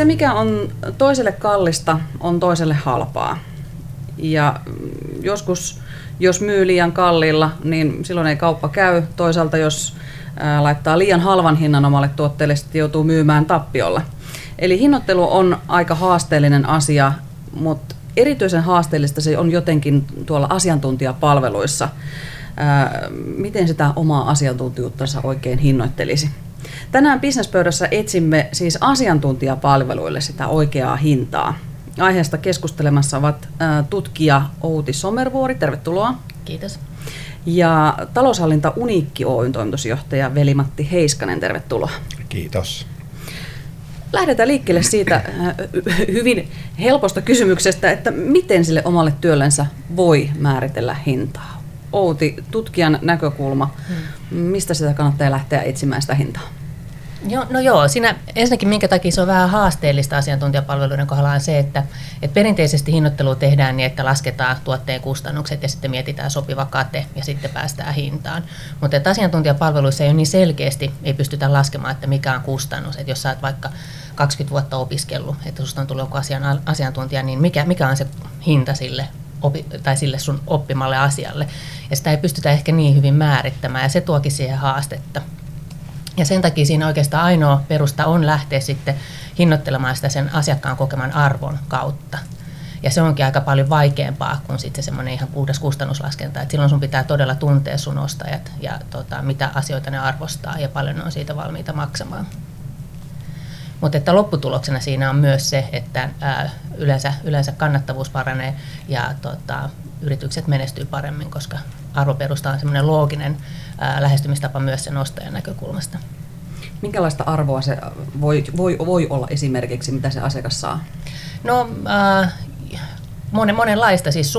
Se, mikä on toiselle kallista, on toiselle halpaa. Ja joskus, jos myy liian kalliilla, niin silloin ei kauppa käy. Toisaalta, jos laittaa liian halvan hinnan omalle tuotteelle, sitten joutuu myymään tappiolla. Eli hinnoittelu on aika haasteellinen asia, mutta erityisen haasteellista se on jotenkin tuolla asiantuntijapalveluissa. Miten sitä omaa asiantuntijuuttansa oikein hinnoittelisi? Tänään Bisnespöydässä etsimme siis asiantuntijapalveluille sitä oikeaa hintaa. Aiheesta keskustelemassa ovat tutkija Outi Somervuori, tervetuloa. Kiitos. Ja taloushallinta Unique Oyn toimitusjohtaja Veli-Matti Heiskanen, tervetuloa. Kiitos. Lähdetään liikkeelle siitä hyvin helposta kysymyksestä, että miten sille omalle työllensä voi määritellä hintaa. Outi, tutkijan näkökulma. Mistä sitä kannattaa lähteä etsimään sitä hintaa? Siinä ensinnäkin minkä takia se on vähän haasteellista asiantuntijapalveluiden kohdalla on se, että perinteisesti hinnoittelua tehdään niin, että lasketaan tuotteen kustannukset ja sitten mietitään sopiva kate ja sitten päästään hintaan. Mutta että asiantuntijapalveluissa ei ole niin selkeästi, ei pystytä laskemaan, että mikä on kustannus. Että jos sä oot vaikka 20 vuotta opiskellut, että susta on tullut joku asiantuntija, niin mikä on se hinta sille? Tai sille sun oppimalle asialle. Ja sitä ei pystytä ehkä niin hyvin määrittämään, ja se tuokin siihen haastetta. Ja sen takia siinä oikeastaan ainoa perusta on lähteä sitten hinnoittelemaan sitä sen asiakkaan kokeman arvon kautta. Ja se onkin aika paljon vaikeampaa kuin sitten semmoinen ihan puhdas kustannuslaskenta. Et silloin sun pitää todella tuntea sun ostajat ja mitä asioita ne arvostaa ja paljon ne on siitä valmiita maksamaan. Mutta että lopputuloksena siinä on myös se, että yleensä kannattavuus paranee ja yritykset menestyy paremmin, koska arvoperusta on semmoinen looginen lähestymistapa myös sen ostajan näkökulmasta. Minkälaista arvoa se voi olla esimerkiksi, mitä se asiakas saa? Monenlaista, siis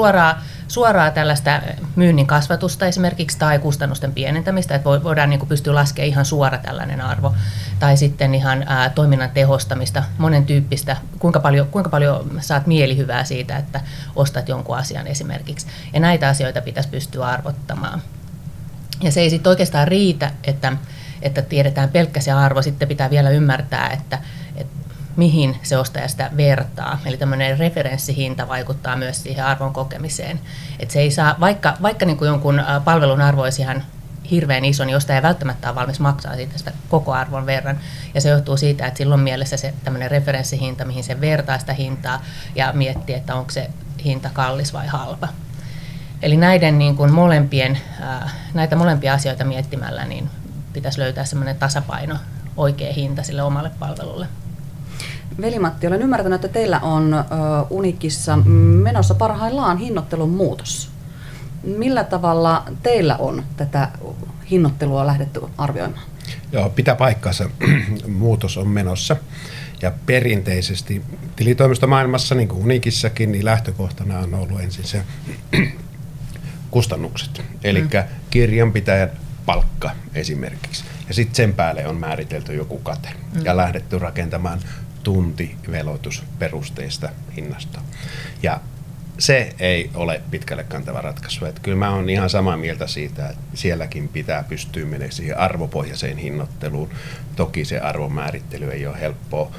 suoraa tällaista myynnin kasvatusta esimerkiksi tai kustannusten pienentämistä, että voidaan pystyä laskemaan ihan suora tällainen arvo, tai sitten ihan toiminnan tehostamista, monen tyyppistä, kuinka paljon saat mielihyvää siitä, että ostat jonkun asian esimerkiksi, ja näitä asioita pitäisi pystyä arvottamaan. Ja se ei sitten oikeastaan riitä, että tiedetään pelkkä se arvo, sitten pitää vielä ymmärtää, että mihin se ostaja sitä vertaa. Eli tämmöinen referenssihinta vaikuttaa myös siihen arvon kokemiseen. Et se ei saa, vaikka niin kuin jonkun palvelun arvo olisi ihan hirveän iso, niin ostaja ei välttämättä ole valmis maksaa siitä sitä koko arvon verran. Ja se johtuu siitä, että silloin mielessä se tämmöinen referenssihinta, mihin se vertaa sitä hintaa ja miettii, että onko se hinta kallis vai halpa. Eli näiden niin kuin näitä molempia asioita miettimällä niin pitäisi löytää semmoinen tasapaino, oikea hinta sille omalle palvelulle. Veli-Matti, olen ymmärtänyt, että teillä on Uniquessa menossa parhaillaan hinnoittelun muutos. Millä tavalla teillä on tätä hinnoittelua lähdetty arvioimaan? Joo, pitää paikkansa. Muutos on menossa. Ja perinteisesti tilitoimistomaailmassa, niin kuin Uniquessakin, niin lähtökohtana on ollut ensin se kustannukset. Eli kirjanpitäjän palkka esimerkiksi. Ja sitten sen päälle on määritelty joku kate ja lähdetty rakentamaan tuntiveloitusperusteista hinnasta. Ja se ei ole pitkälle kantava ratkaisu. Että kyllä mä oon ihan samaa mieltä siitä, että sielläkin pitää pystyä menemään siihen arvopohjaiseen hinnoitteluun. Toki se arvomäärittely ei ole helppoa.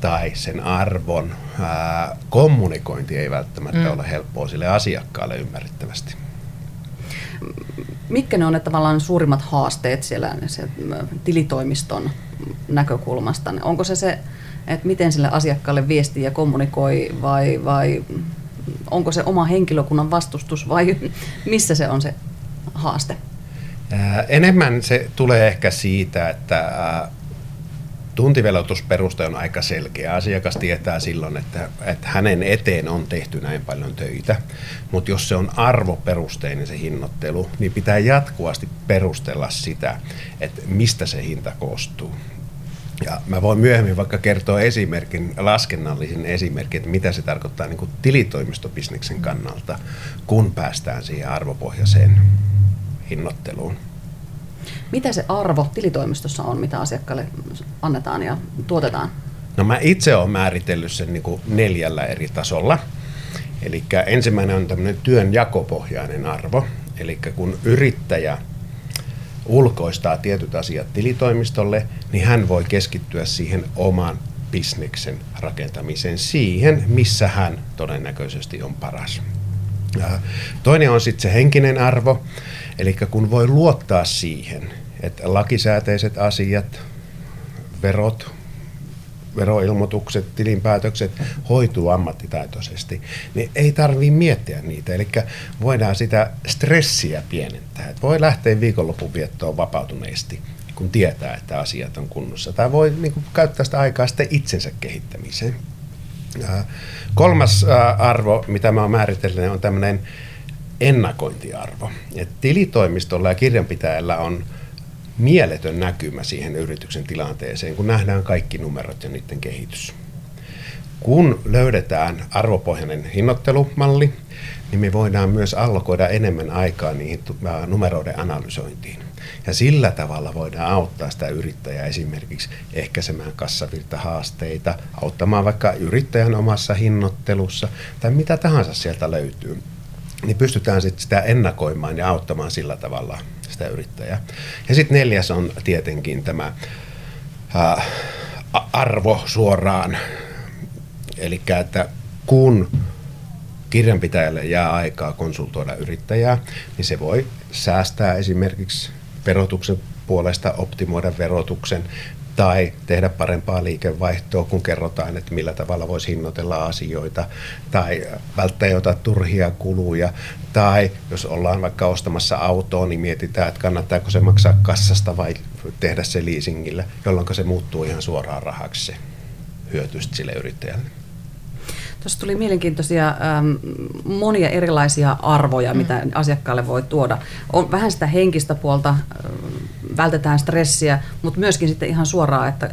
Tai sen arvon kommunikointi ei välttämättä ole helppoa sille asiakkaalle ymmärrettävästi. Mitkä ne on ne tavallaan suurimmat haasteet siellä tilitoimiston näkökulmasta? Onko se että miten sille asiakkaalle viestii ja kommunikoi, vai onko se oma henkilökunnan vastustus, vai missä se on se haaste? Enemmän se tulee ehkä siitä, että tuntiveloitusperuste on aika selkeä. Asiakas tietää silloin, että hänen eteen on tehty näin paljon töitä, mutta jos se on arvoperusteinen se hinnoittelu, niin pitää jatkuvasti perustella sitä, että mistä se hinta koostuu. Ja mä voin myöhemmin vaikka kertoa esimerkin, laskennallisen esimerkin, että mitä se tarkoittaa niin kuin tilitoimistobisneksen kannalta, kun päästään siihen arvopohjaiseen hinnoitteluun. Mitä se arvo tilitoimistossa on, mitä asiakkaalle annetaan ja tuotetaan? No mä itse olen määritellyt sen niin kuin 4 eri tasolla. Eli ensimmäinen on tämmöinen työnjakopohjainen arvo, eli kun yrittäjä ulkoistaa tietyt asiat tilitoimistolle, niin hän voi keskittyä siihen oman bisneksen rakentamiseen siihen, missä hän todennäköisesti on paras. Toinen on sitten se henkinen arvo, eli kun voi luottaa siihen, että lakisääteiset asiat, verot, veroilmoitukset, tilinpäätökset hoituu ammattitaitoisesti, niin ei tarvitse miettiä niitä. Eli voidaan sitä stressiä pienentää. Et voi lähteä viikonlopun viettoon vapautuneesti, kun tietää, että asiat on kunnossa. Tai voi niin käyttää sitä aikaa sitten itsensä kehittämiseen. Kolmas arvo, mitä mä oon määritellyt, on tämmöinen ennakointiarvo. Et tilitoimistolla ja kirjanpitäjällä on mieletön näkymä siihen yrityksen tilanteeseen, kun nähdään kaikki numerot ja niiden kehitys. Kun löydetään arvopohjainen hinnoittelumalli, niin me voidaan myös allokoida enemmän aikaa niihin numeroiden analysointiin. Ja sillä tavalla voidaan auttaa sitä yrittäjää esimerkiksi ehkäisemään kassavirtahaasteita, auttamaan vaikka yrittäjän omassa hinnoittelussa tai mitä tahansa sieltä löytyy. Niin pystytään sitten sitä ennakoimaan ja auttamaan sillä tavalla sitä yrittäjää. Ja sitten neljäs on tietenkin tämä arvo suoraan. Eli että kun kirjanpitäjälle jää aikaa konsultoida yrittäjää, niin se voi säästää esimerkiksi verotuksen puolesta, optimoida verotuksen tai tehdä parempaa liikevaihtoa, kun kerrotaan, että millä tavalla voisi hinnoitella asioita tai välttää jotain turhia kuluja. Tai jos ollaan vaikka ostamassa autoa, niin mietitään, että kannattaako se maksaa kassasta vai tehdä se leasingillä, jolloin se muuttuu ihan suoraan rahaksi se hyöty sille yrittäjälle. Tuossa tuli mielenkiintoisia monia erilaisia arvoja, mitä asiakkaalle voi tuoda. On vähän sitä henkistä puolta, vältetään stressiä, mutta myöskin sitten ihan suoraan, että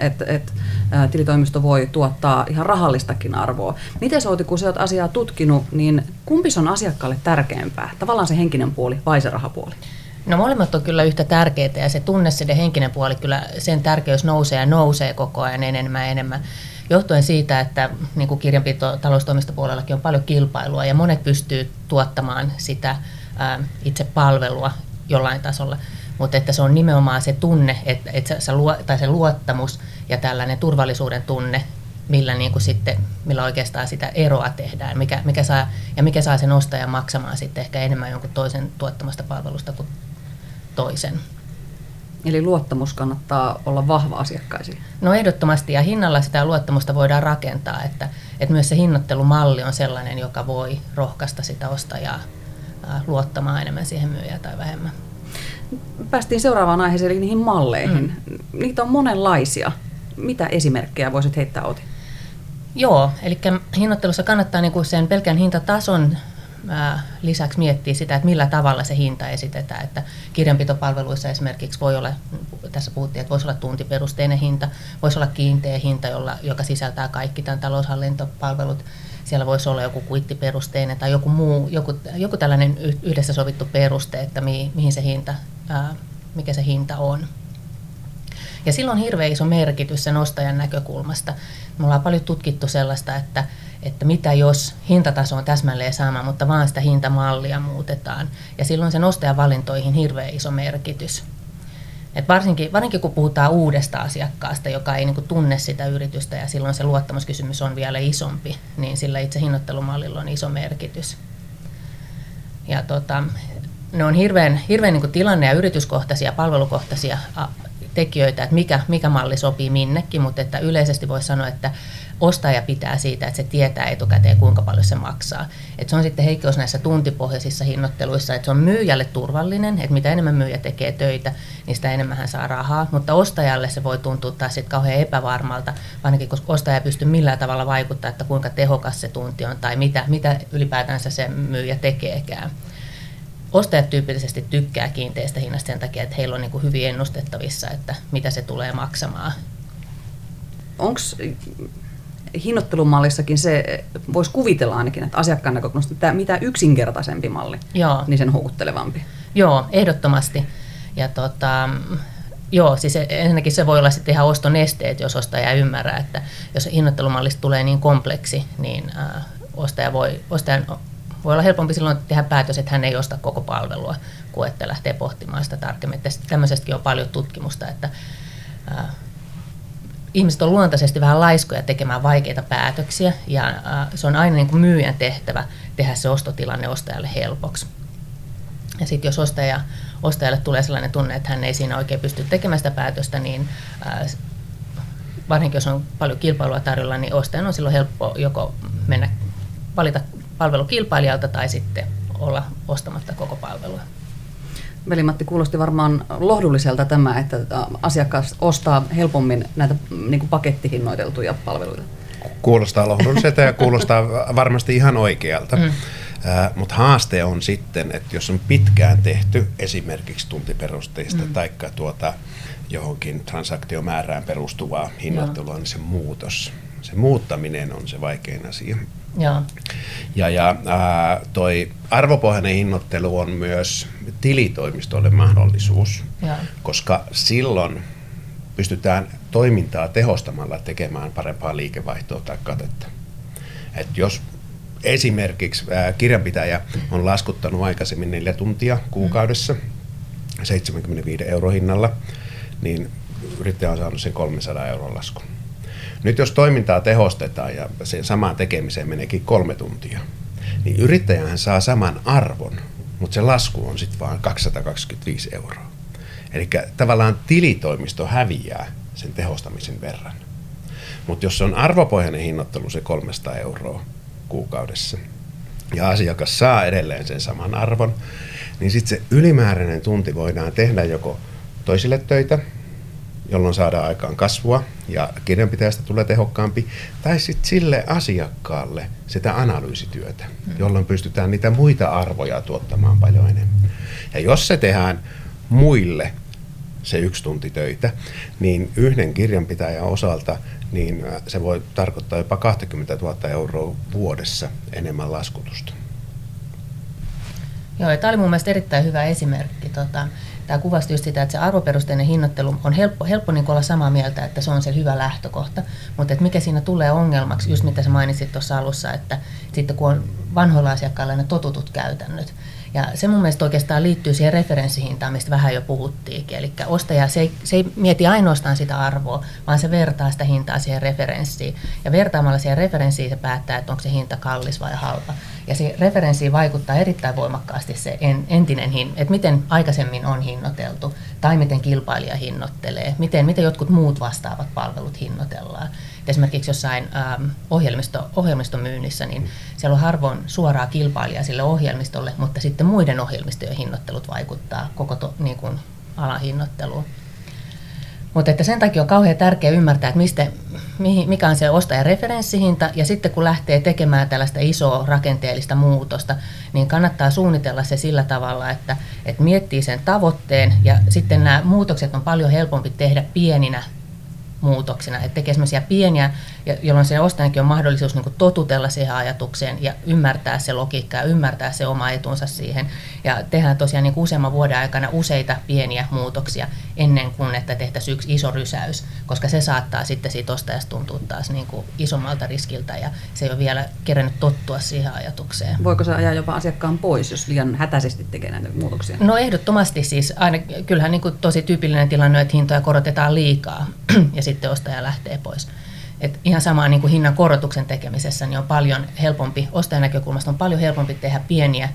tilitoimisto voi tuottaa ihan rahallistakin arvoa. Miten Outi, kun sä oot asiaa tutkinut, niin kumpi on asiakkaalle tärkeämpää? Tavallaan se henkinen puoli vai se rahapuoli? No molemmat on kyllä yhtä tärkeitä ja se tunne, se henkinen puoli, kyllä sen tärkeys nousee ja nousee koko ajan enemmän ja enemmän. Johtuen siitä, että niin kuin kirjanpito taloustoimistopuolellakin on paljon kilpailua ja monet pystyy tuottamaan sitä itse palvelua jollain tasolla, mutta että se on nimenomaan se tunne, että se luottamus ja tällainen turvallisuuden tunne, millä, niin kuin sitten, millä oikeastaan sitä eroa tehdään, mikä saa sen ostajan maksamaan sitten ehkä enemmän jonkun toisen tuottamasta palvelusta kuin toisen. Eli luottamus kannattaa olla vahva asiakkaisiin? No ehdottomasti, ja hinnalla sitä luottamusta voidaan rakentaa, että myös se hinnoittelumalli on sellainen, joka voi rohkaista sitä ostajaa luottamaan enemmän siihen myyjää tai vähemmän. Päästiin seuraavaan aiheeseen, eli niihin malleihin. Niitä on monenlaisia. Mitä esimerkkejä voisit heittää, Outi? Joo, eli hinnoittelussa kannattaa niinku sen pelkän hintatason lisäksi miettiä sitä, että millä tavalla se hinta esitetään, että kirjanpitopalveluissa esimerkiksi voi olla, tässä puhuttiin, että voisi olla tuntiperusteinen hinta, voisi olla kiinteä hinta, joka sisältää kaikki tämän taloushallintopalvelut, siellä voisi olla joku kuittiperusteinen tai joku tällainen yhdessä sovittu peruste, että mihin se hinta, mikä se hinta on. Ja sillä on hirveän iso merkitys sen ostajan näkökulmasta. Me ollaan paljon tutkittu sellaista, että mitä jos hintataso on täsmälleen sama, mutta vaan sitä hintamallia muutetaan. Ja silloin sen ostajan valintoihin hirveän iso merkitys. Et varsinkin kun puhutaan uudesta asiakkaasta, joka ei niinku tunne sitä yritystä ja silloin se luottamuskysymys on vielä isompi, niin sillä itse hinnoittelumallilla on iso merkitys. Ja ne on hirveän niinku tilanne- ja yrityskohtaisia, palvelukohtaisia tekijöitä, että mikä malli sopii minnekin, mutta että yleisesti voi sanoa, että ostaja pitää siitä, että se tietää etukäteen, kuinka paljon se maksaa. Että se on sitten heikkous näissä tuntipohjaisissa hinnoitteluissa, että se on myyjälle turvallinen, että mitä enemmän myyjä tekee töitä, niin sitä enemmän hän saa rahaa, mutta ostajalle se voi tuntua taas sitten kauhean epävarmalta, ainakin koska ostaja ei pysty millään tavalla vaikuttaa, että kuinka tehokas se tunti on tai mitä ylipäätänsä se myyjä tekeekään. Ostajat tyypillisesti tykkää kiinteästä hinnasta sen takia, että heillä on niin kuin hyvin ennustettavissa, että mitä se tulee maksamaan. Onko hinnoittelumallissakin se, voisi kuvitella ainakin, että asiakkaan näkökulmasta, että mitä yksinkertaisempi malli, joo, niin sen houkuttelevampi? Joo, ehdottomasti. Ja joo, siis ensinnäkin se voi olla sitten ihan oston esteet, jos ostaja ei ymmärrä, että jos hinnoittelumallista tulee niin kompleksi, niin ostajan voi olla helpompi silloin tehdä päätös, että hän ei osta koko palvelua, kuin että lähtee pohtimaan sitä tarkemmin. Tämmöisestäkin on paljon tutkimusta, että ihmiset on luontaisesti vähän laiskoja tekemään vaikeita päätöksiä, ja se on aina niin kuin myyjän tehtävä tehdä se ostotilanne ostajalle helpoksi. Ja sitten jos ostajalle tulee sellainen tunne, että hän ei siinä oikein pysty tekemään sitä päätöstä, niin varsinkin jos on paljon kilpailua tarjolla, niin ostajan on silloin helppo joko mennä valita palvelu kilpailijalta tai sitten olla ostamatta koko palvelua. Veli-Matti, kuulosti varmaan lohdulliselta tämä, että asiakas ostaa helpommin näitä niin kuin pakettihinnoiteltuja palveluita. Kuulostaa lohdulliselta ja kuulostaa varmasti ihan oikealta. Mutta haaste on sitten, että jos on pitkään tehty esimerkiksi tuntiperusteista tai johonkin transaktiomäärään perustuvaa hinnoittelua, niin se muutos. Se muuttaminen on se vaikein asia. Ja toi arvopohjainen hinnoittelu on myös tilitoimistolle mahdollisuus, koska silloin pystytään toimintaa tehostamalla tekemään parempaa liikevaihtoa tai katetta. Et jos esimerkiksi kirjanpitäjä on laskuttanut aikaisemmin 4 tuntia kuukaudessa 75 € hinnalla, niin yrittäjä on saanut sen 300 € laskun. Nyt jos toimintaa tehostetaan ja sen samaan tekemiseen meneekin 3 tuntia, niin yrittäjähän saa saman arvon, mutta se lasku on sitten vaan 225 €. Eli tavallaan tilitoimisto häviää sen tehostamisen verran. Mutta jos se on arvopohjainen hinnoittelu se 300 € kuukaudessa ja asiakas saa edelleen sen saman arvon, niin sitten se ylimääräinen tunti voidaan tehdä joko toisille töitä, jolloin saadaan aikaan kasvua ja kirjanpitäjästä tulee tehokkaampi, tai sitten sille asiakkaalle sitä analyysityötä, jolloin pystytään niitä muita arvoja tuottamaan paljon enemmän. Ja jos se tehdään muille se 1 tunti töitä, niin yhden kirjanpitäjän osalta niin se voi tarkoittaa jopa 20 000 € vuodessa enemmän laskutusta. Joo, ja tämä oli mun mielestä erittäin hyvä esimerkki. Tämä kuvasti just sitä, että se arvoperusteinen hinnoittelu on helppo niin olla samaa mieltä, että se on se hyvä lähtökohta, mutta että mikä siinä tulee ongelmaksi, just mitä sä mainitsit tuossa alussa, että sitten kun on vanhoilla asiakkailla ne totutut käytännöt. Ja se mun mielestä oikeastaan liittyy siihen referenssihintaan, mistä vähän jo puhuttiinkin. Eli ostaja se ei mieti ainoastaan sitä arvoa, vaan se vertaa sitä hintaa siihen referenssiin. Ja vertaamalla siihen referenssiin se päättää, että onko se hinta kallis vai halpa. Ja se referenssiin vaikuttaa erittäin voimakkaasti se entinen hinta, että miten aikaisemmin on hinnoiteltu, tai miten kilpailija hinnoittelee, miten jotkut muut vastaavat palvelut hinnoitellaan. Esimerkiksi jossain ohjelmistomyynnissä, niin siellä on harvoin suoraa kilpailijaa sille ohjelmistolle, mutta sitten muiden ohjelmistojen hinnoittelut vaikuttaa koko alan hinnoitteluun. Mutta että sen takia on kauhean tärkeää ymmärtää, että mikä on se ostajan referenssihinta, ja sitten kun lähtee tekemään tällaista isoa rakenteellista muutosta, niin kannattaa suunnitella se sillä tavalla, että miettii sen tavoitteen, ja sitten nämä muutokset on paljon helpompi tehdä pieninä muutoksina, että tekee semmoisia pieniä, jolloin se ostajankin on mahdollisuus niin kuin totutella siihen ajatukseen ja ymmärtää se logiikka ja ymmärtää se oma etunsa siihen. Ja tehdään tosiaan niin kuin useamman vuoden aikana useita pieniä muutoksia ennen kuin että tehtäisiin yksi iso rysäys, koska se saattaa sitten siitä ostajasta tuntua taas niin kuin isommalta riskiltä ja se ei ole vielä kerennyt tottua siihen ajatukseen. Voiko se ajaa jopa asiakkaan pois, jos liian hätäisesti tekee näitä muutoksia? No ehdottomasti siis. Aina, kyllähän niin kuin tosi tyypillinen tilanne, että hintoja korotetaan liikaa ja sitten ostaja lähtee pois. Et ihan samaa niin kuin hinnan korotuksen tekemisessä niin on paljon helpompi, ostajan näkökulmasta on paljon helpompi tehdä pieniä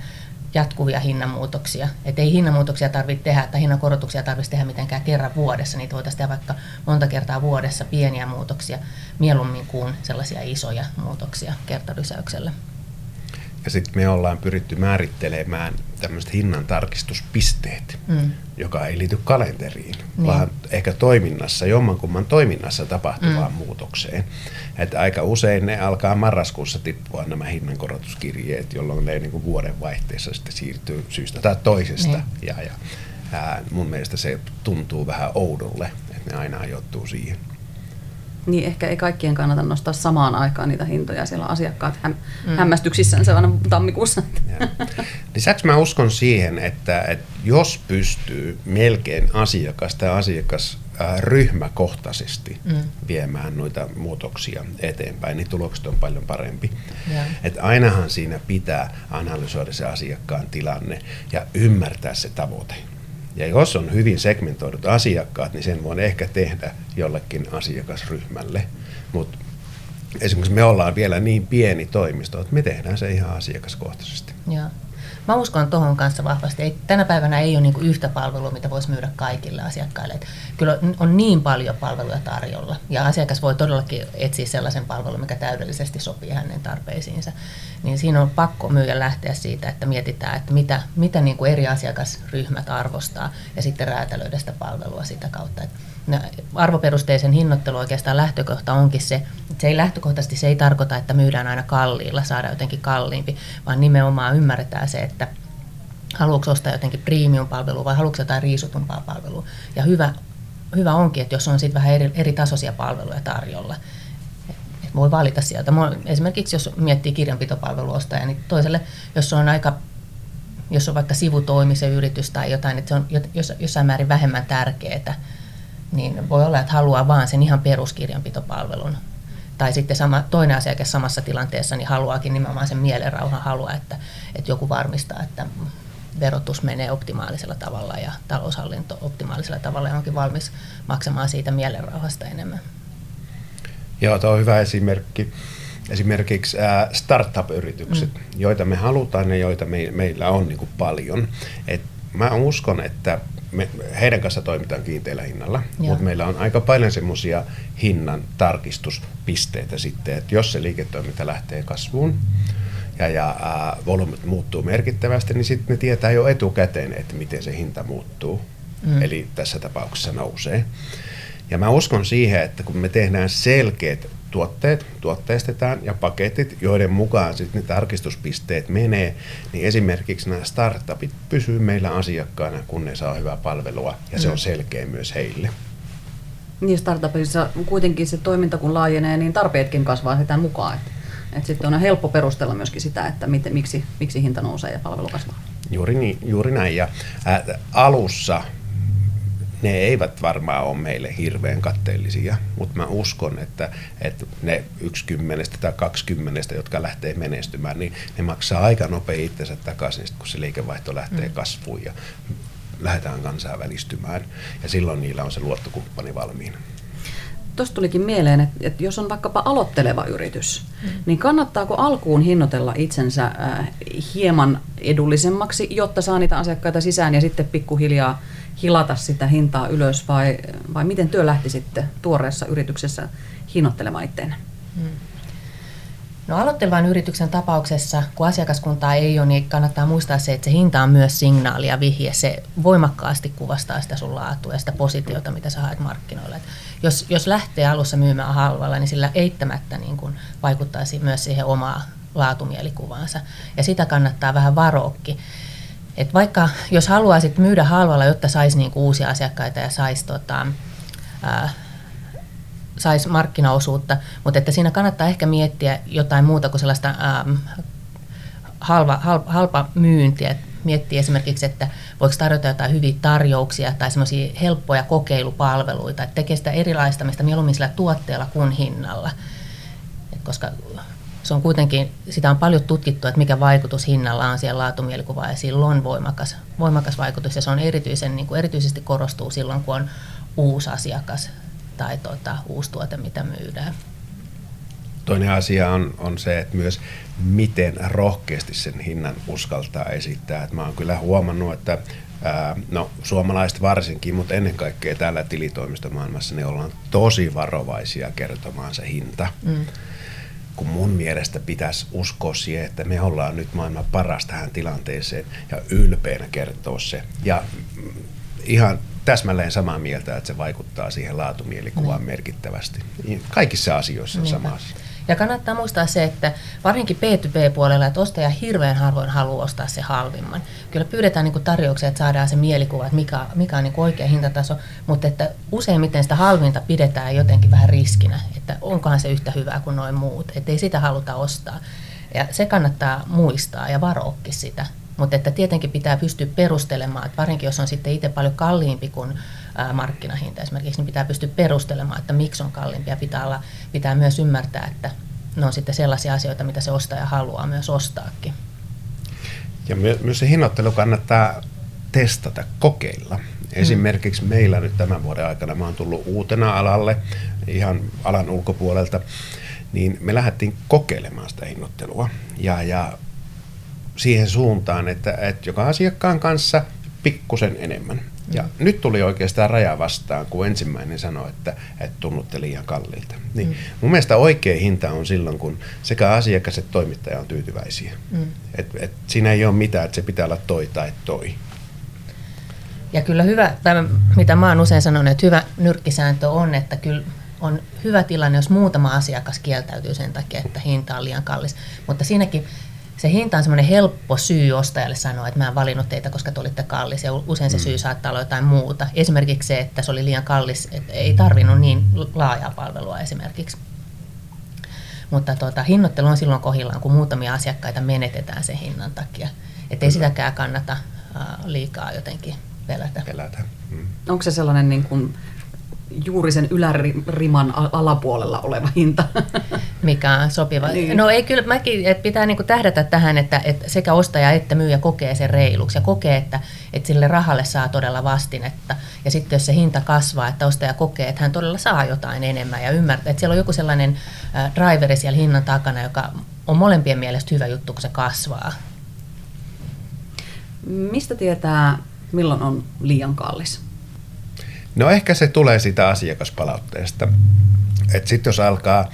jatkuvia hinnanmuutoksia. Et ei hinnanmuutoksia tarvitse tehdä tai hinnankorotuksia tarvitse tehdä mitenkään kerran vuodessa. Niitä voitaisiin tehdä vaikka monta kertaa vuodessa pieniä muutoksia mieluummin kuin sellaisia isoja muutoksia kertarysäyksellä. Ja sitten me ollaan pyritty määrittelemään tämmöiset hinnantarkistuspisteet, joka ei liity kalenteriin, vaan ehkä toiminnassa, jommankumman toiminnassa tapahtuvaan muutokseen. Että aika usein ne alkaa marraskuussa tippua nämä hinnankorotuskirjeet, jolloin ne niinku vuodenvaihteessa sitten siirtyy syystä tai toisesta. Ja mun mielestä se tuntuu vähän oudolle, että ne aina ajoittuu siihen. Niin ehkä ei kaikkien kannata nostaa samaan aikaan niitä hintoja. Siellä asiakkaat hämmästyksissänsä aina tammikuussa. Ja. Lisäksi mä uskon siihen, että jos pystyy melkein asiakas tai asiakasryhmäkohtaisesti viemään noita muutoksia eteenpäin, niin tulokset on paljon parempi. Että ainahan siinä pitää analysoida se asiakkaan tilanne ja ymmärtää se tavoite. Ja jos on hyvin segmentoidut asiakkaat, niin sen voi ehkä tehdä jollekin asiakasryhmälle. Mutta esimerkiksi me ollaan vielä niin pieni toimisto, että me tehdään se ihan asiakaskohtaisesti. Joo. Mä uskon tuohon kanssa vahvasti. Tänä päivänä ei ole niinku yhtä palvelua, mitä voisi myydä kaikille asiakkaille. Et kyllä on niin paljon palveluja tarjolla. Ja asiakas voi todellakin etsiä sellaisen palvelun, mikä täydellisesti sopii hänen tarpeisiinsa. Niin siinä on pakko myyjä lähteä siitä, että mietitään, että mitä niinku eri asiakasryhmät arvostaa. Ja sitten räätälöidä sitä palvelua sitä kautta. Et arvoperusteisen hinnoittelu oikeastaan lähtökohta onkin se, että se ei tarkoita, että myydään aina kalliilla, saadaan jotenkin kalliimpi, vaan nimenomaan ymmärretään se, että haluatko ostaa jotenkin premium-palvelua vai haluatko jotain riisutumpaa palvelua. Ja hyvä onkin, että jos on sitten vähän eri tasoisia palveluja tarjolla, että voi valita sieltä. Esimerkiksi jos miettii kirjanpitopalveluostaja, niin toiselle, jos on vaikka sivutoimisen yritys tai jotain, että se on jossain määrin vähemmän tärkeää, niin voi olla, että haluaa vaan sen ihan peruskirjanpitopalvelun. Tai sitten toinen asiakas samassa tilanteessa niin haluaakin nimenomaan sen mielenrauhan halua, että joku varmistaa, että verotus menee optimaalisella tavalla ja taloushallinto optimaalisella tavalla ja onkin valmis maksamaan siitä mielenrauhasta enemmän. Joo, tuo on hyvä esimerkki. Esimerkiksi startup-yritykset, joita me halutaan ja joita meillä on niin kuin paljon. Mä uskon, että heidän kanssa toimitaan kiinteällä hinnalla, mutta meillä on aika paljon semmoisia hinnan tarkistuspisteitä sitten, että jos se liiketoiminta lähtee kasvuun ja volyymit muuttuu merkittävästi, niin sitten ne tietää jo etukäteen, että miten se hinta muuttuu, eli tässä tapauksessa nousee. Ja mä uskon siihen, että kun me tehdään selkeät tuotteet, tuotteistetaan ja paketit, joiden mukaan sitten ne tarkistuspisteet menee, niin esimerkiksi nämä startupit pysyy meillä asiakkaana, kun ne saa hyvää palvelua ja se on selkeä myös heille. Niin startupissa kuitenkin se toiminta kun laajenee, niin tarpeetkin kasvaa sitä mukaan. Että sitten on helppo perustella myöskin sitä, että miksi hinta nousee ja palvelu kasvaa. Juuri näin ja alussa ne eivät varmaan ole meille hirveän katteellisia, mutta mä uskon, että ne 10 tai 20, jotka lähtee menestymään, niin ne maksaa aika nopein itsensä takaisin, kun se liikevaihto lähtee kasvuun ja lähdetään kansainvälistymään. Ja silloin niillä on se luottokumppani valmiina. Tuosta tulikin mieleen, että jos on vaikkapa aloitteleva yritys, niin kannattaako alkuun hinnoitella itsensä hieman edullisemmaksi, jotta saa niitä asiakkaita sisään ja sitten pikkuhiljaa hilata sitä hintaa ylös, vai miten työ lähti sitten tuoreessa yrityksessä hinnoittelemaan itteenne? No aloittelevan yrityksen tapauksessa, kun asiakaskuntaa ei ole, niin kannattaa muistaa se, että se hinta on myös signaali ja vihje. Se voimakkaasti kuvastaa sitä sun laatua ja sitä positiota, mitä sä haet markkinoilla. Jos lähtee alussa myymään halvalla, niin sillä eittämättä niin kun vaikuttaisi myös siihen omaan laatumielikuvaansa. Ja sitä kannattaa vähän varoakin. Et vaikka jos haluaisit myydä halvalla, jotta saisi niinku uusia asiakkaita ja saisi sais markkinaosuutta, mutta että siinä kannattaa ehkä miettiä jotain muuta kuin sellaista halpa myyntiä. Miettiä esimerkiksi, että voiko tarjota jotain hyviä tarjouksia tai semmoisia helppoja kokeilupalveluita, että tekee sitä erilaistamista mieluummin sillä tuotteella kuin hinnalla. Koska se on kuitenkin, sitä on paljon tutkittu, että mikä vaikutus hinnalla on siihen laatumielikuvaan ja sillä on voimakas vaikutus ja se on erityisesti korostuu silloin, kun on uusi asiakas tai uusi tuote, mitä myydään. Toinen asia on se, että myös miten rohkeasti sen hinnan uskaltaa esittää. Mä oon kyllä huomannut, että suomalaiset varsinkin, mutta ennen kaikkea täällä tilitoimistomaailmassa ne ollaan tosi varovaisia kertomaan se hinta. Kun mun mielestä pitäisi uskoa siihen, että me ollaan nyt maailman paras tähän tilanteeseen ja ylpeänä kertoa se. Ja ihan täsmälleen samaa mieltä, että se vaikuttaa siihen laatumielikuvaan merkittävästi. Kaikissa asioissa on sama asia. Ja kannattaa muistaa se, että varsinkin B2B-puolella, että ostaja hirveän harvoin haluaa ostaa se halvimman. Kyllä pyydetään niinku tarjouksia, että saadaan se mielikuva, että mikä on niinku oikea hintataso, mutta että useimmiten sitä halvinta pidetään jotenkin vähän riskinä, että onkohan se yhtä hyvää kuin noin muut, ettei sitä haluta ostaa. Ja se kannattaa muistaa ja varoakin sitä. Mutta että tietenkin pitää pystyä perustelemaan, että varsinkin jos on sitten itse paljon kalliimpi kuin markkinahinta esimerkiksi, niin pitää pystyä perustelemaan, että miksi on kalliimpi ja pitää myös ymmärtää, että ne on sitten sellaisia asioita, mitä se ostaja haluaa myös ostaakin. Ja myös se hinnoittelu kannattaa testata, kokeilla. Esimerkiksi meillä nyt tämän vuoden aikana, mä oon tullut uutena alalle, ihan alan ulkopuolelta, niin me lähdettiin kokeilemaan sitä hinnoittelua ja siihen suuntaan, että joka asiakkaan kanssa pikkusen enemmän. Ja nyt tuli oikeastaan raja vastaan, kun ensimmäinen sanoi, että tunnutte liian kalliilta. Niin mun mielestä oikea hinta on silloin, kun sekä asiakas että toimittaja on tyytyväisiä. Et siinä ei ole mitään, että se pitää olla toi tai toi. Ja kyllä hyvä, tai mitä mä oon usein sanonut, että hyvä nyrkkisääntö on, että kyllä on hyvä tilanne, jos muutama asiakas kieltäytyy sen takia, että hinta on liian kallis. Mutta siinäkin se hinta on semmoinen helppo syy ostajalle sanoa, että mä en valinnut teitä, koska te olitte kallis. Ja usein se syy saattaa olla jotain muuta. Esimerkiksi se, että se oli liian kallis, että ei tarvinnut niin laajaa palvelua esimerkiksi. Mutta hinnoittelu on silloin kohdillaan, kun muutamia asiakkaita menetetään sen hinnan takia. Että ei sitäkään kannata liikaa jotenkin pelätä. Onko se sellainen niin kuin juuri sen yläriman alapuolella oleva hinta? Mikä on sopiva. Niin. No ei kyllä, mäkin, että pitää niinku tähdätä tähän, että sekä ostaja että myyjä kokee sen reiluksi ja kokee, että sille rahalle saa todella vastinetta. Ja sitten jos se hinta kasvaa, että ostaja kokee, että hän todella saa jotain enemmän ja ymmärtää, että siellä on joku sellainen driveri siellä hinnan takana, joka on molempien mielestä hyvä juttu, kun se kasvaa. Mistä tietää, milloin on liian kallis? No ehkä se tulee siitä asiakaspalautteesta. Että sitten jos alkaa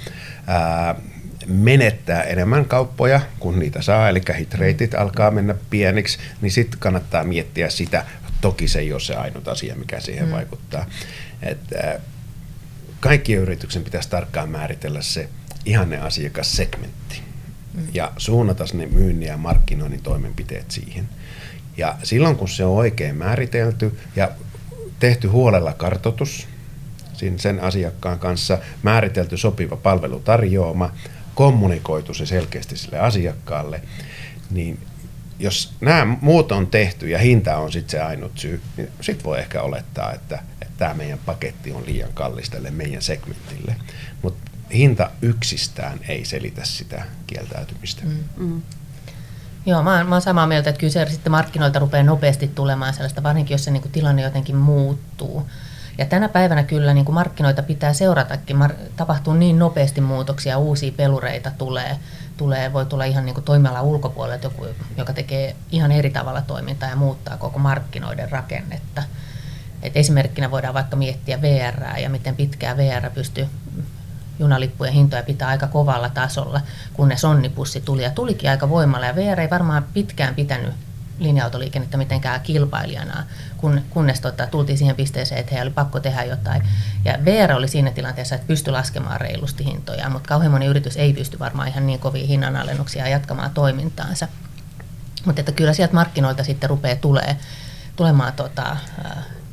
menettää enemmän kauppoja kuin niitä saa, eli hit rateit alkaa mennä pieniksi, niin sitten kannattaa miettiä sitä. Toki se ei ole se ainut asia, mikä siihen vaikuttaa. Kaikkien yrityksen pitäisi tarkkaan määritellä se ihanne asiakassegmentti ja suunnata ne myynnin ja markkinoinnin toimenpiteet siihen. Ja silloin kun se on oikein määritelty ja tehty huolella kartoitus sen asiakkaan kanssa, määritelty sopiva palvelutarjoama, kommunikoitu se selkeästi sille asiakkaalle, niin jos nämä muut on tehty ja hinta on sitten se ainut syy, niin sitten voi ehkä olettaa, että tämä meidän paketti on liian kallis tälle meidän segmentille. Mutta hinta yksistään ei selitä sitä kieltäytymistä. Joo, mä oon samaa mieltä, että kyllä se sitten markkinoilta rupeaa nopeasti tulemaan sellaista, varsinkin jos se niin kuin tilanne jotenkin muuttuu. Ja tänä päivänä kyllä niin kuin markkinoita pitää seuratakin, tapahtuu niin nopeasti muutoksia, uusia pelureita tulee voi tulla ihan niin kuin toimialan ulkopuolelta joku, joka tekee ihan eri tavalla toimintaa ja muuttaa koko markkinoiden rakennetta. Et esimerkkinä voidaan vaikka miettiä VR:ää ja miten pitkään VR pystyy junalippujen hintoja pitää aika kovalla tasolla, kunnes onnibussi tuli ja tulikin aika voimalla. Ja VR ei varmaan pitkään pitänyt linja-autoliikennettä mitenkään kilpailijana, kunnes tultiin siihen pisteeseen, että he oli pakko tehdä jotain. Ja VR oli siinä tilanteessa, että pystyi laskemaan reilusti hintoja, mutta kauhean moni yritys ei pysty varmaan ihan niin kovia hinnanalennuksia jatkamaan toimintaansa. Mutta että kyllä sieltä markkinoilta sitten rupeaa tulemaan,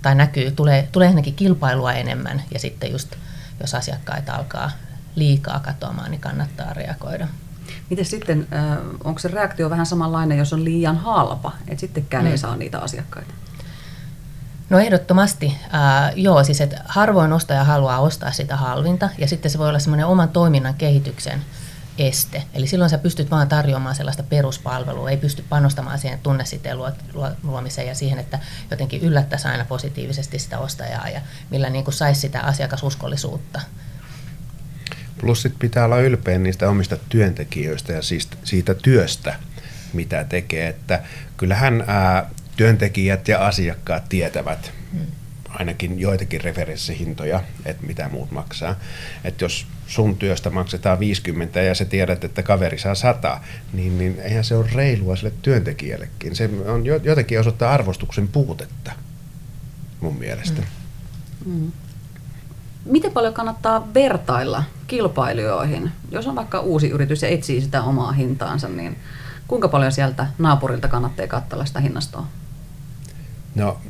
tai näkyy, tulee ainakin kilpailua enemmän ja sitten just jos asiakkaita alkaa liikaa katoamaan, niin kannattaa reagoida. Miten sitten, onko se reaktio vähän samanlainen, jos on liian halpa, että sittenkään ei saa niitä asiakkaita? No ehdottomasti. Joo, siis että harvoin ostaja haluaa ostaa sitä halvinta, ja sitten se voi olla semmoinen oman toiminnan kehityksen este. Eli silloin sä pystyt vaan tarjoamaan sellaista peruspalvelua, ei pysty panostamaan siihen tunnesiteen luomiseen ja siihen, että jotenkin yllättäisi aina positiivisesti sitä ostajaa ja millä niin kuin saisi sitä asiakasuskollisuutta. Plus sit pitää olla ylpeä niistä omista työntekijöistä ja siitä työstä, mitä tekee. Että kyllähän työntekijät ja asiakkaat tietävät ainakin joitakin referenssihintoja, että mitä muut maksaa. Että jos sun työstä maksetaan 50 ja sä tiedät, että kaveri saa 100, niin eihän se ole reilua sille työntekijällekin. Se on jotenkin osoittaa arvostuksen puutetta mun mielestä. Miten paljon kannattaa vertailla kilpailijoihin? Jos on vaikka uusi yritys ja etsii sitä omaa hintaansa, niin kuinka paljon sieltä naapurilta kannattaa katsella sitä hinnastoa? No,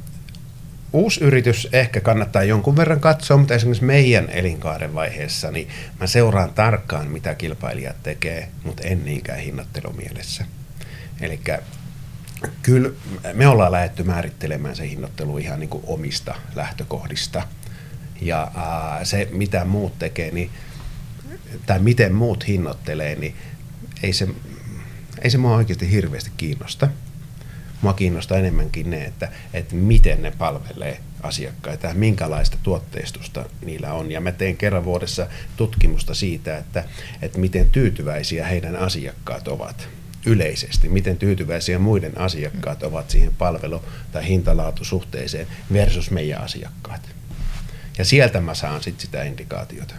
uusi yritys ehkä kannattaa jonkun verran katsoa, mutta esimerkiksi meidän elinkaaren vaiheessa niin mä seuraan tarkkaan, mitä kilpailijat tekee, mutta en niinkään hinnoittelumielessä. Eli kyllä me ollaan lähdetty määrittelemään se hinnoittelu ihan niin kuin omista lähtökohdista. Ja se, mitä muut tekee, niin, tai miten muut hinnoittelee, niin ei se mua oikeasti hirveästi kiinnosta. Mua kiinnostaa enemmänkin ne, että miten ne palvelee asiakkaita, minkälaista tuotteistusta niillä on. Ja mä teen kerran vuodessa tutkimusta siitä, että miten tyytyväisiä heidän asiakkaat ovat yleisesti, miten tyytyväisiä muiden asiakkaat ovat siihen palvelu- tai hintalaatusuhteeseen versus meidän asiakkaat. Ja sieltä mä saan sitten sitä indikaatiota.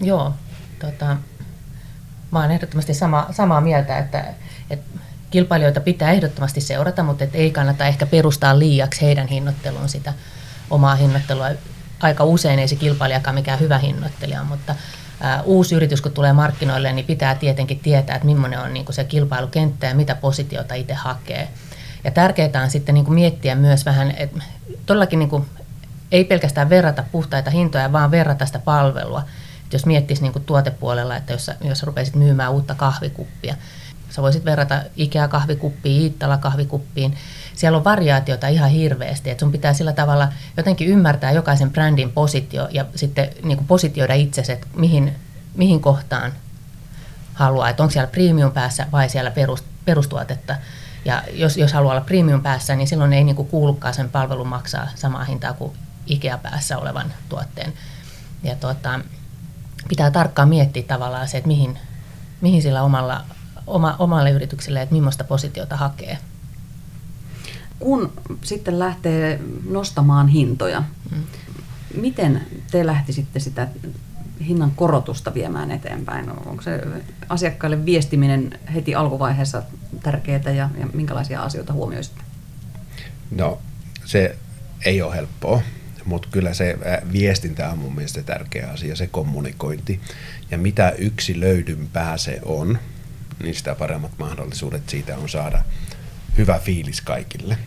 Joo, mä oon ehdottomasti samaa mieltä, että kilpailijoita pitää ehdottomasti seurata, mutta et ei kannata ehkä perustaa liiaksi heidän hinnoitteluun sitä omaa hinnoittelua. Aika usein ei se kilpailijakaan mikään hyvä hinnoittelija, mutta uusi yritys kun tulee markkinoille, niin pitää tietenkin tietää, että millainen on niinku se kilpailukenttä ja mitä positiota itse hakee. Ja tärkeää on sitten niinku miettiä myös vähän, että todellakin niinku, ei pelkästään verrata puhtaita hintoja, vaan verrata sitä palvelua. Et jos miettisi niinku tuotepuolella, että jos rupeisit myymään uutta kahvikuppia, sä voisit verrata Ikea-kahvikuppiin, Iittala-kahvikuppiin. Siellä on variaatiota ihan hirveästi. Et sun pitää sillä tavalla jotenkin ymmärtää jokaisen brändin positio ja sitten niinku positioida itsesi, että mihin kohtaan haluaa. Et onko siellä premium päässä vai siellä perustuotetta. Ja jos haluaa olla premium päässä, niin silloin ei niinku kuulukaan sen palvelun maksaa samaa hintaa kuin Ikea päässä olevan tuotteen. Ja pitää tarkkaan miettiä tavallaan se, että mihin sillä omalle yritykselle, että millaista positiota hakee. Kun sitten lähtee nostamaan hintoja, miten te lähtisitte sitä hinnan korotusta viemään eteenpäin? Onko se asiakkaille viestiminen heti alkuvaiheessa tärkeää ja minkälaisia asioita huomioisitte? No, se ei ole helppoa. Mutta kyllä se viestintä on mun mielestä tärkeä asia, se kommunikointi. Ja mitä yksilöidympää se on, niin sitä paremmat mahdollisuudet siitä on saada hyvä fiilis kaikille.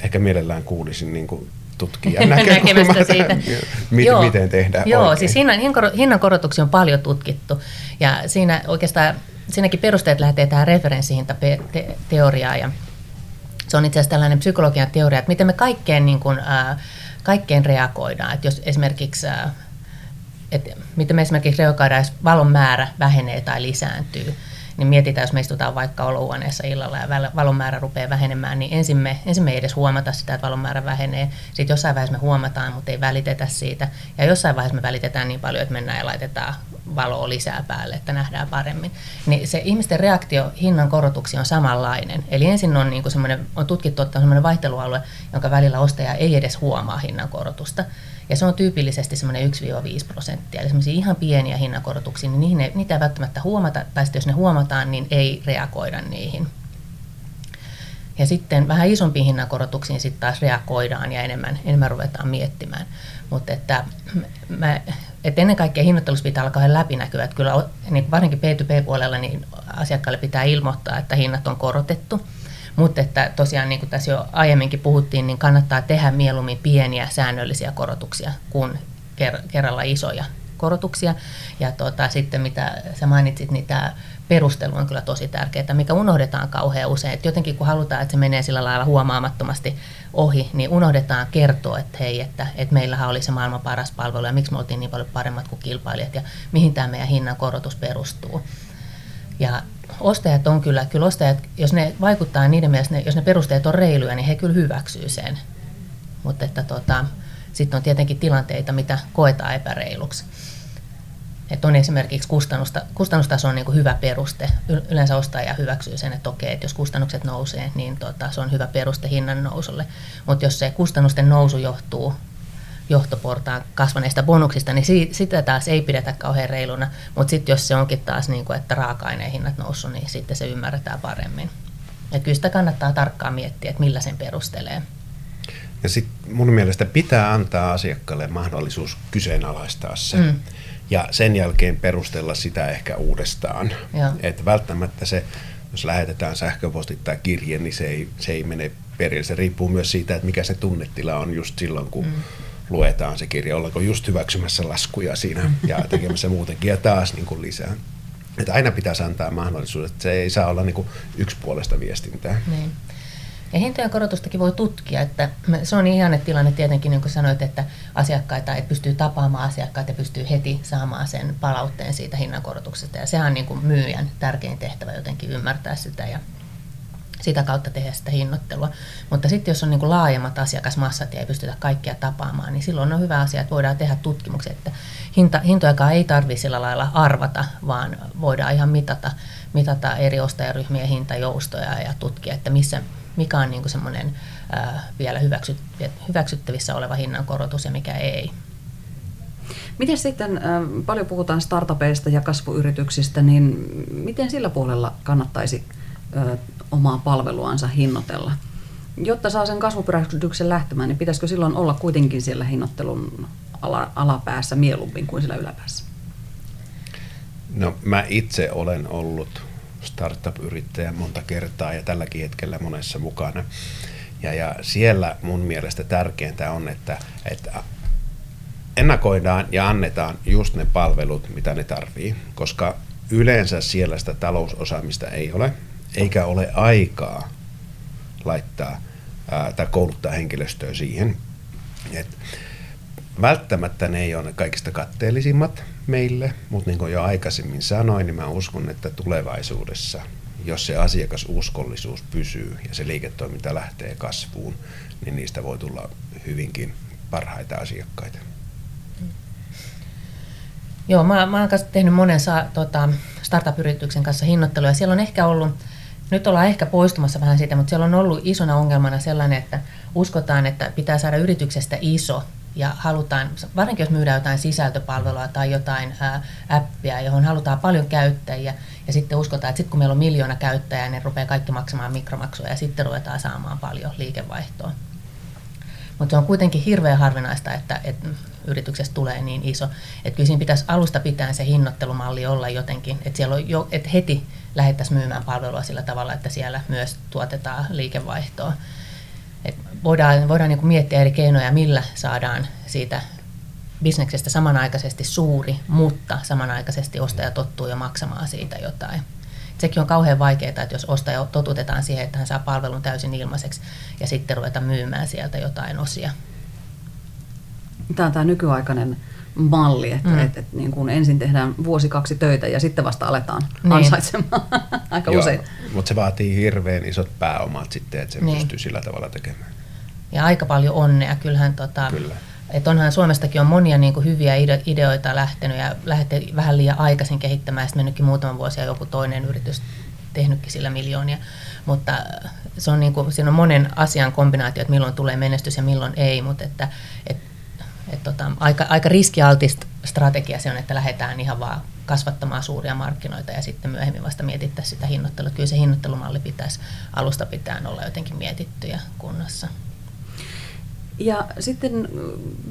Ehkä mielellään kuulisin niin tutkijan näkemystä siitä, miten tehdään. Joo, oikein. Siis hinnankorotuksia on paljon tutkittu ja siinä oikeastaan siinäkin perusteet lähtee tähän referenssihintateoriaan. Se on itse asiassa tällainen psykologian teoria, että miten me kaikkeen reagoidaan. Että jos esimerkiksi, että miten me esimerkiksi reagoidaan, jos valon määrä vähenee tai lisääntyy, niin mietitään, jos me istutaan vaikka olohuoneessa illalla ja valon määrä rupeaa vähenemään, niin ensin me ei edes huomata sitä, että valon määrä vähenee. Sitten jossain vaiheessa me huomataan, mutta ei välitetä siitä. Ja jossain vaiheessa me välitetään niin paljon, että mennään ja laitetaan valoa lisää päälle, että nähdään paremmin. Niin se ihmisten reaktio hinnan korotuksiin on samanlainen. Eli ensin on, niin semmoinen, on tutkittu, että on semmoinen vaihtelualue, jonka välillä ostaja ei edes huomaa hinnankorotusta. Ja se on tyypillisesti semmoinen 1-5%. Eli semmoisia ihan pieniä hinnankorotuksia, niin niitä ei välttämättä huomata, tai sitten jos ne huomataan, niin ei reagoida niihin. Ja sitten vähän isompiin hinnankorotuksiin sitten taas reagoidaan ja enemmän ruvetaan miettimään. Mutta että ennen kaikkea hinnoittelussa pitää olla kauhean läpinäkyvä. Että kyllä niin varsinkin B2B-puolella niin asiakkaalle pitää ilmoittaa, että hinnat on korotettu. Mutta että tosiaan, niin kuin tässä jo aiemminkin puhuttiin, niin kannattaa tehdä mieluummin pieniä säännöllisiä korotuksia kuin kerralla isoja korotuksia. Ja sitten mitä sä mainitsit, niin tämä perustelu on kyllä tosi tärkeää, mikä unohdetaan kauhean usein. Et jotenkin kun halutaan, että se menee sillä lailla huomaamattomasti ohi, niin unohdetaan kertoa, että hei, että meillähän oli se maailman paras palvelu ja miksi me oltiin niin paljon paremmat kuin kilpailijat ja mihin tämä meidän hinnan korotus perustuu. Ja ostajat on kyllä ostajat, jos ne vaikuttaa niiden mielestä, jos ne perusteet on reiluja, niin he kyllä hyväksyy sen. Mutta sitten on tietenkin tilanteita, mitä koetaan epäreiluksi. Et on esimerkiksi kustannustaso on niin kuin hyvä peruste. Yleensä ostaja hyväksyy sen, että okei, että jos kustannukset nousee, niin se on hyvä peruste hinnan nousulle. Mutta jos se kustannusten nousu johtuu johtoportaan kasvaneista bonuksista, niin sitä taas ei pidetä kauhean reiluna, mutta sitten jos se onkin taas niin kuin, että raaka-aineen hinnat noussut, niin sitten se ymmärretään paremmin. Ja kyllä sitä kannattaa tarkkaan miettiä, että millä sen perustelee. Ja sitten mun mielestä pitää antaa asiakkaalle mahdollisuus kyseenalaistaa se. Ja sen jälkeen perustella sitä ehkä uudestaan. Että välttämättä se, jos lähetetään sähköposti tai kirje, niin se ei mene perille. Se riippuu myös siitä, että mikä se tunnetila on just silloin, kun luetaan se kirja, ollaanko just hyväksymässä laskuja siinä ja tekemässä muutenkin ja taas niin kuin lisää. Että aina pitäisi antaa mahdollisuus, että se ei saa olla niin kuin yksipuolista viestintää. Niin. Ja hintojen korotustakin voi tutkia, että se on ihanne tilanne tietenkin, niin kuin sanoit, että asiakkaita et pystyy tapaamaan asiakkaita ja pystyy heti saamaan sen palautteen siitä hinnankorotuksesta. Ja sehän on niin kuin myyjän tärkein tehtävä jotenkin ymmärtää sitä ja sitä kautta tehdä sitä hinnoittelua. Mutta sitten jos on niin kuin laajemmat asiakasmassat ja ei pystytä kaikkia tapaamaan, niin silloin on hyvä asia, että voidaan tehdä tutkimuksia, että hintojakaan ei tarvitse sillä lailla arvata, vaan voidaan ihan mitata eri ostajaryhmien hintajoustoja ja tutkia, että mikä on niin kuin semmoinen vielä hyväksyttävissä oleva hinnankorotus ja mikä ei. Miten sitten, paljon puhutaan startupeista ja kasvuyrityksistä, niin miten sillä puolella kannattaisi omaa palveluansa hinnoitella? Jotta saa sen kasvupyrähdyksen lähtemään, niin pitäisikö silloin olla kuitenkin siellä hinnoittelun alapäässä mieluummin kuin siellä yläpäässä? No, mä itse olen ollut startup-yrittäjä monta kertaa ja tälläkin hetkellä monessa mukana. Ja siellä mun mielestä tärkeintä on, että ennakoidaan ja annetaan just ne palvelut, mitä ne tarvii, koska yleensä siellä sitä talousosaamista ei ole, eikä ole aikaa laittaa tai kouluttaa henkilöstöä siihen. Et välttämättä ne ei ole kaikista katteellisimmat meille, mutta niin kuin jo aikaisemmin sanoin, niin mä uskon, että tulevaisuudessa, jos se asiakasuskollisuus pysyy ja se liiketoiminta lähtee kasvuun, niin niistä voi tulla hyvinkin parhaita asiakkaita. Joo, mä oon tehnyt monen startup-yrityksen kanssa hinnoittelua. Siellä on ehkä ollut, nyt ollaan ehkä poistumassa vähän siitä, mutta siellä on ollut isona ongelmana sellainen, että uskotaan, että pitää saada yrityksestä iso ja halutaan, varsinkin jos myydään jotain sisältöpalvelua tai jotain appia, johon halutaan paljon käyttäjiä ja sitten uskotaan, että sitten kun meillä on 1 miljoona käyttäjää, niin rupeaa kaikki maksamaan mikromaksuja ja sitten ruvetaan saamaan paljon liikevaihtoa. Mutta se on kuitenkin hirveän harvinaista, että yrityksestä tulee niin iso, että kyllä siinä pitäisi alusta pitäen se hinnoittelumalli olla jotenkin, että siellä on jo, että heti lähdettäisiin myymään palvelua sillä tavalla, että siellä myös tuotetaan liikevaihtoa. Et voidaan niin kuin miettiä eri keinoja, millä saadaan siitä bisneksestä samanaikaisesti suuri, mutta samanaikaisesti ostaja tottuu jo maksamaan siitä jotain. Sekin on kauhean vaikeaa, että jos ostaja totutetaan siihen, että hän saa palvelun täysin ilmaiseksi ja sitten ruveta myymään sieltä jotain osia. Tämä on tämä nykyaikainen malli, että niin kuin ensin tehdään 1-2 töitä ja sitten vasta aletaan ansaitsemaan aika usein. Mutta se vaatii hirveän isot pääomat sitten, että se pystyy sillä tavalla tekemään. Ja aika paljon onnea. Kyllä. Et onhan Suomestakin on monia niin kuin hyviä ideoita lähtenyt ja lähtenyt vähän liian aikaisin kehittämään ja sitten mennytkin muutaman vuosia joku toinen yritys tehnytkin sillä miljoonia, mutta se on niin kuin, siinä on monen asian kombinaatio, että milloin tulee menestys ja milloin ei, mutta aika riskialtista strategia se on, että lähdetään ihan vaan kasvattamaan suuria markkinoita ja sitten myöhemmin vasta mietittäisiin sitä hinnoittelua. Kyllä se hinnoittelumalli pitäisi alusta pitäen olla jotenkin mietitty ja kunnossa. Ja sitten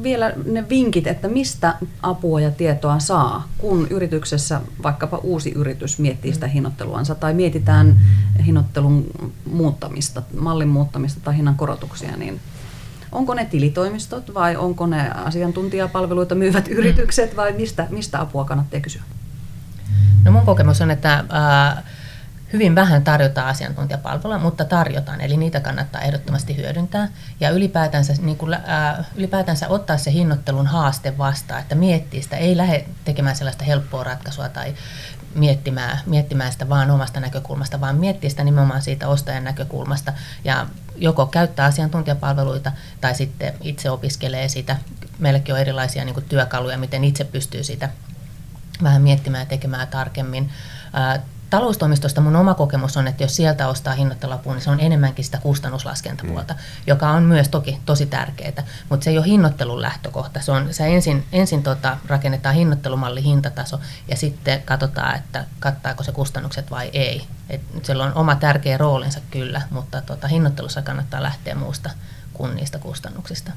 vielä ne vinkit, että mistä apua ja tietoa saa, kun yrityksessä vaikkapa uusi yritys miettii sitä hinnoitteluansa tai mietitään hinnoittelun muuttamista, mallin muuttamista tai hinnan korotuksia, niin onko ne tilitoimistot vai onko ne asiantuntijapalveluita myyvät yritykset vai mistä apua kannattaa kysyä? No mun kokemus on, että hyvin vähän tarjotaan asiantuntijapalvelua, mutta tarjotaan, eli niitä kannattaa ehdottomasti hyödyntää ja ylipäätänsä ottaa se hinnoittelun haaste vastaan, että miettii sitä, ei lähde tekemään sellaista helppoa ratkaisua tai miettimään sitä vaan omasta näkökulmasta, vaan miettii sitä nimenomaan siitä ostajan näkökulmasta ja joko käyttää asiantuntijapalveluita tai sitten itse opiskelee sitä. Meilläkin on erilaisia niin kuin työkaluja, miten itse pystyy sitä vähän miettimään ja tekemään tarkemmin. Taloustoimistosta mun oma kokemus on, että jos sieltä ostaa hinnoittelapua, niin se on enemmänkin sitä kustannuslaskentapuolta, joka on myös toki tosi tärkeää, mutta se ei ole hinnoittelun lähtökohta. Se ensin rakennetaan hinnoittelumalli, hintataso ja sitten katsotaan, että kattaako se kustannukset vai ei. Et sillä on oma tärkeä roolinsa kyllä, mutta hinnoittelussa kannattaa lähteä muusta kuin niistä kustannuksista.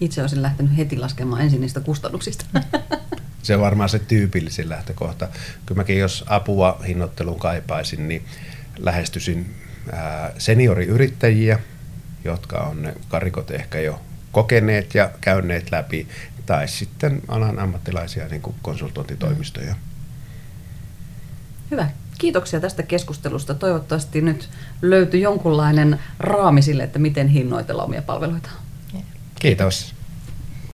Itse olisin lähtenyt heti laskemaan ensin niistä kustannuksista. Se on varmaan se tyypillisin lähtökohta. Kyllä mäkin, jos apua hinnoitteluun kaipaisin, niin lähestyisin senioriyrittäjiä, jotka on ne karikot ehkä jo kokeneet ja käyneet läpi, tai sitten alan ammattilaisia niin kuin konsultointitoimistoja. Hyvä. Kiitoksia tästä keskustelusta. Toivottavasti nyt löytyi jonkunlainen raami sille, että miten hinnoitella omia palveluitaan. Kiitos.